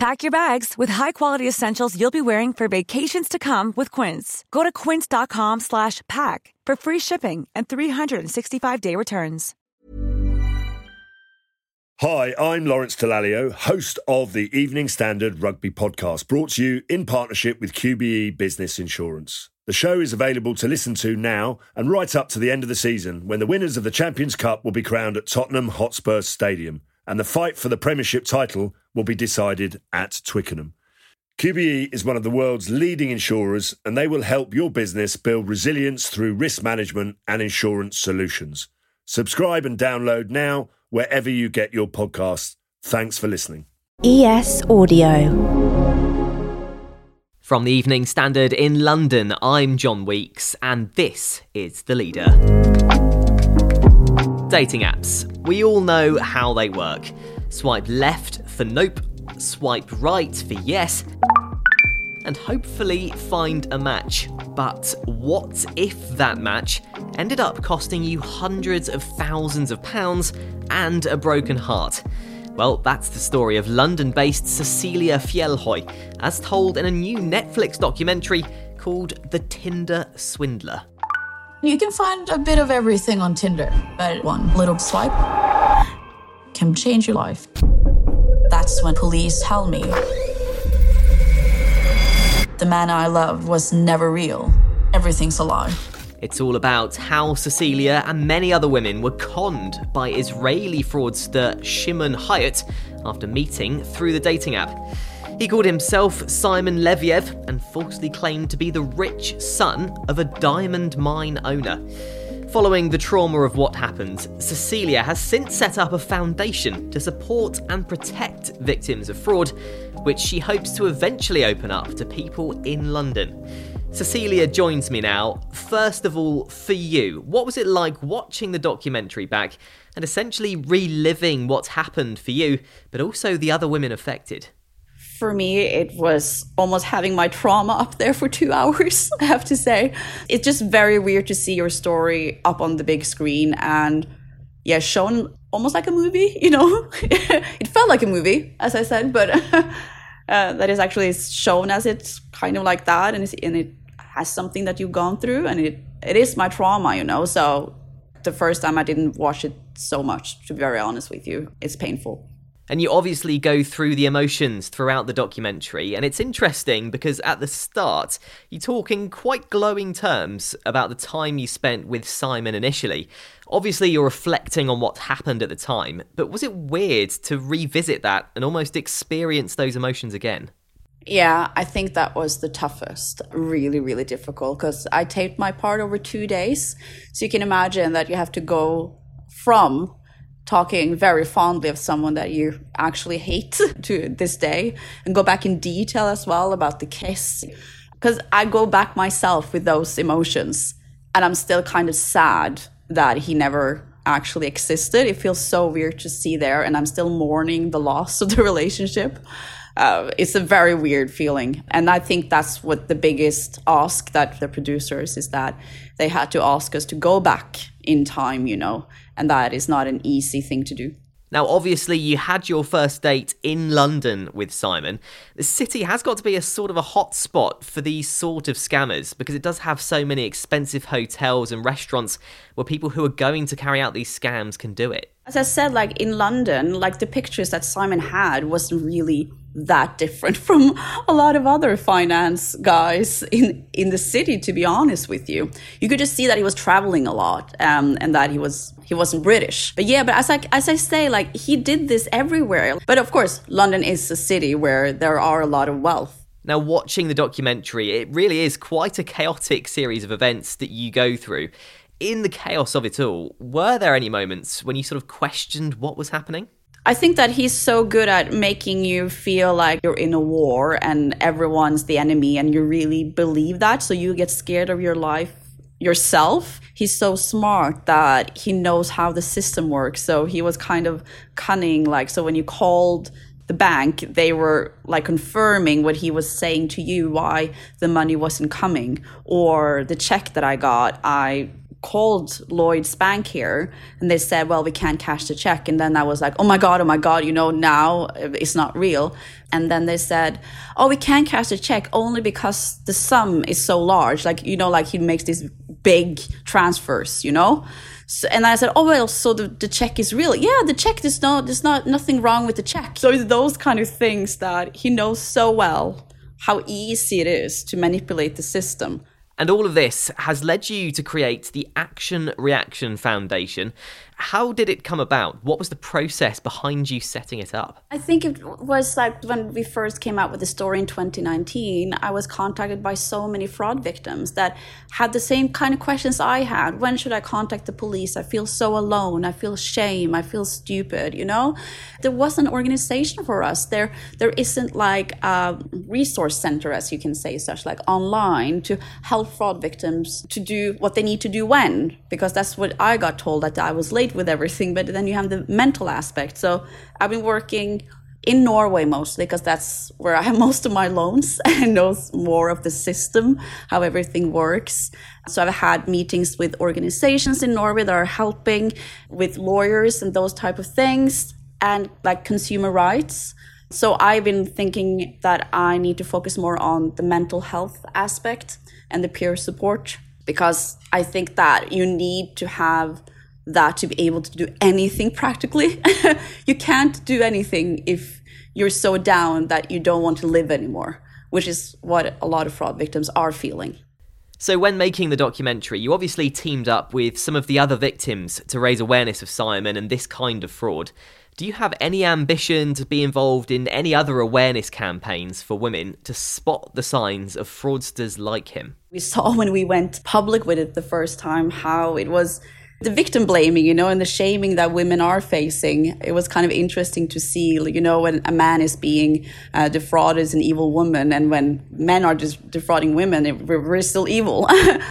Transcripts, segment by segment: Pack your bags with high-quality essentials you'll be wearing for vacations to come with Quince. Go to quince.com/pack for free shipping and 365-day returns. Hi, I'm Lawrence Dallaglio, host of the Evening Standard Rugby Podcast, brought to you in partnership with QBE Business Insurance. The show is available to listen to now and right up to the end of the season, when the winners of the Champions Cup will be crowned at Tottenham Hotspur Stadium and the fight for the Premiership title will be decided at Twickenham. QBE is one of the world's leading insurers, and they will help your business build resilience through risk management and insurance solutions. Subscribe and download now, wherever you get your podcasts. Thanks for listening. ES Audio. From the Evening Standard in London, I'm John Weeks, and this is The Leader. Dating apps. We all know how they work. Swipe left for nope, swipe right for yes, and hopefully find a match. But what if that match ended up costing you hundreds of thousands of pounds and a broken heart? Well, that's the story of London-based Cecilie Fjellhoy, as told in a new Netflix documentary called The Tinder Swindler. You can find a bit of everything on Tinder, but one little swipe can change your life. That's when police tell me the man I love was never real. Everything's a lie. It's all about how Cecilie and many other women were conned by Israeli fraudster Shimon Hayut after meeting through the dating app. He called himself Simon Leviev and falsely claimed to be the rich son of a diamond mine owner. Following the trauma of what happened, Cecilie has since set up a foundation to support and protect victims of fraud, which she hopes to eventually open up to people in London. Cecilie joins me now. First of all, for you, what was it like watching the documentary back and essentially reliving what's happened for you, but also the other women affected? For me, it was almost having my trauma up there for 2 hours, I have to say. It's just very weird to see your story up on the big screen and, yeah, shown almost like a movie, you know? It felt like a movie, as I said, but that is actually shown as it's kind of like that, and it has something that you've gone through, and it is my trauma, you know? So the first time I didn't watch it so much, to be very honest with you. It's painful. And you obviously go through the emotions throughout the documentary, and it's interesting because at the start, you talk in quite glowing terms about the time you spent with Simon initially. Obviously, you're reflecting on what happened at the time, but was it weird to revisit that and almost experience those emotions again? Yeah, I think that was the toughest. Really, really difficult, because I taped my part over 2 days. So you can imagine that you have to go from talking very fondly of someone that you actually hate to this day and go back in detail as well about the kiss. Because I go back myself with those emotions and I'm still kind of sad that he never actually existed. It feels so weird to see there, and I'm still mourning the loss of the relationship. It's a very weird feeling. And I think that's what the biggest ask that the producers is that they had to ask us to go back in time, you know, and that is not an easy thing to do. Now, obviously, you had your first date in London with Simon. The city has got to be a sort of a hot spot for these sort of scammers because it does have so many expensive hotels and restaurants where people who are going to carry out these scams can do it. As I said, like in London, like the pictures that Simon had wasn't really that different from a lot of other finance guys in the city, to be honest with you. You could just see that he was traveling a lot and that he wasn't British. But yeah, but as I say, like he did this everywhere. But of course, London is a city where there are a lot of wealth. Now, watching the documentary, it really is quite a chaotic series of events that you go through. In the chaos of it all, were there any moments when you sort of questioned what was happening? I think that he's so good at making you feel like you're in a war and everyone's the enemy and you really believe that. So you get scared of your life yourself, he's so smart that he knows how the system works. So he was kind of cunning, like, so when you called the bank, they were like confirming what he was saying to you, why the money wasn't coming. Or the check that I got, I called Lloyd's bank here and they said, well, we can't cash the check. And then I was like, oh my god, you know, now it's not real. And then they said, oh, we can't cash the check only because the sum is so large, like, you know, like he makes these big transfers, you know. So, and I said, oh well, so the check is real. Yeah, the check, there's not nothing wrong with the check. So it's those kind of things that he knows so well how easy it is to manipulate the system. And all of this has led you to create the Action Reaction Foundation. How did it come about? What was the process behind you setting it up? I think it was like when we first came out with the story in 2019, I was contacted by so many fraud victims that had the same kind of questions I had. When should I contact the police? I feel so alone. I feel shame. I feel stupid, you know? There was an organization for us. There isn't like a resource center, as you can say, such like online to help fraud victims to do what they need to do when, because that's what I got told, that I was late with everything. But then you have the mental aspect. So I've been working in Norway mostly because that's where I have most of my loans and knows more of the system, how everything works. So I've had meetings with organizations in Norway that are helping, with lawyers and those type of things, and like consumer rights. So I've been thinking that I need to focus more on the mental health aspect and the peer support, because I think that you need to have that to be able to do anything practically. You can't do anything if you're so down that you don't want to live anymore, which is what a lot of fraud victims are feeling. So when making the documentary, you obviously teamed up with some of the other victims to raise awareness of Simon and this kind of fraud. Do you have any ambition to be involved in any other awareness campaigns for women to spot the signs of fraudsters like him? We saw when we went public with it the first time how it was the victim blaming, you know, and the shaming that women are facing. It was kind of interesting to see, you know, when a man is being defrauded as an evil woman, and when men are just defrauding women, we're still evil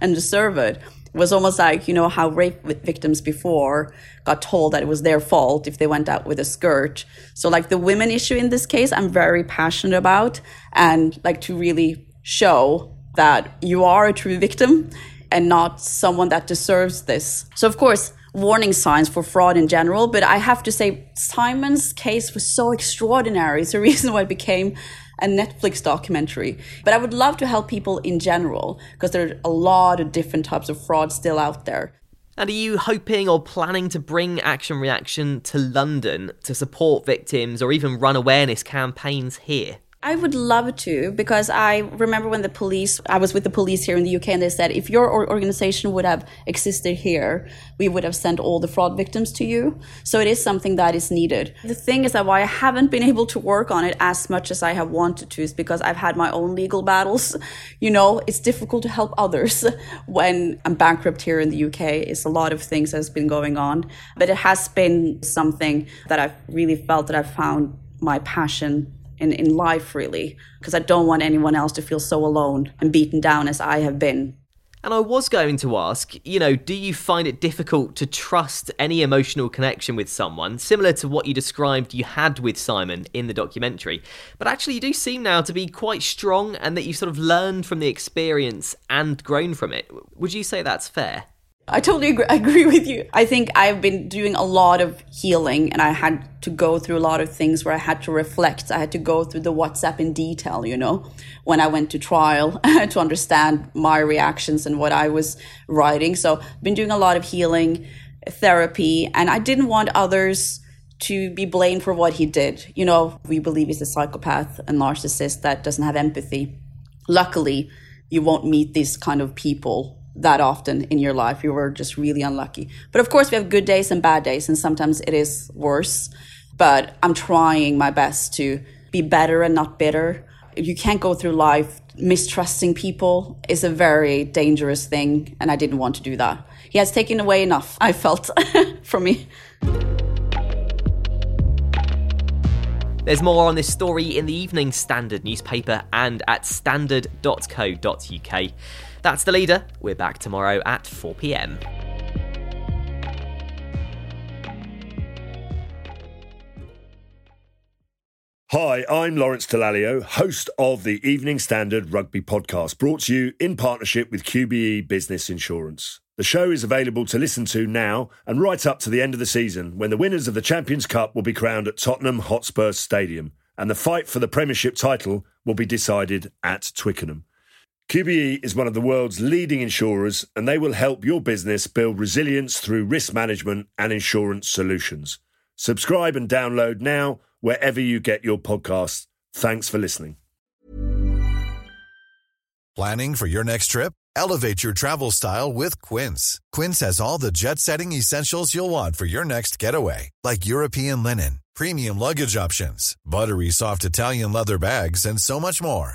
and deserve it. It was almost like, you know, how rape victims before got told that it was their fault if they went out with a skirt. So like the women issue in this case, I'm very passionate about, and like to really show that you are a true victim and not someone that deserves this. So of course, warning signs for fraud in general, but I have to say Simon's case was so extraordinary. It's the reason why it became a Netflix documentary. But I would love to help people in general, because there are a lot of different types of fraud still out there. And are you hoping or planning to bring Action Reaction to London to support victims or even run awareness campaigns here? I would love to, because I remember when I was with the police here in the UK, and they said, if your organization would have existed here, we would have sent all the fraud victims to you. So it is something that is needed. The thing is that why I haven't been able to work on it as much as I have wanted to is because I've had my own legal battles. You know, it's difficult to help others when I'm bankrupt here in the UK. It's a lot of things that's been going on, but it has been something that I've really felt that I've found my passion in life, really, because I don't want anyone else to feel so alone and beaten down as I have been. And I was going to ask, you know, do you find it difficult to trust any emotional connection with someone, similar to what you described you had with Simon in the documentary? But actually, you do seem now to be quite strong, and that you've sort of learned from the experience and grown from it. Would you say that's fair? I totally agree with you. I think I've been doing a lot of healing, and I had to go through a lot of things where I had to reflect. I had to go through the WhatsApp in detail, you know, when I went to trial to understand my reactions and what I was writing. So I've been doing a lot of healing therapy, and I didn't want others to be blamed for what he did. You know, we believe he's a psychopath and narcissist that doesn't have empathy. Luckily, you won't meet these kind of people that often in your life. You were just really unlucky. But of course, we have good days and bad days, and sometimes it is worse. But I'm trying my best to be better and not bitter. You can't go through life mistrusting people. It's a very dangerous thing, and I didn't want to do that. He has taken away enough, I felt, from me. There's more on this story in the Evening Standard newspaper and at standard.co.uk. That's The Leader. We're back tomorrow at 4 p.m. Hi, I'm Lawrence Dallaglio, host of the Evening Standard Rugby podcast, brought to you in partnership with QBE Business Insurance. The show is available to listen to now and right up to the end of the season, when the winners of the Champions Cup will be crowned at Tottenham Hotspur Stadium and the fight for the Premiership title will be decided at Twickenham. QBE is one of the world's leading insurers, and they will help your business build resilience through risk management and insurance solutions. Subscribe and download now, wherever you get your podcasts. Thanks for listening. Planning for your next trip? Elevate your travel style with Quince. Quince has all the jet-setting essentials you'll want for your next getaway, like European linen, premium luggage options, buttery soft Italian leather bags, and so much more.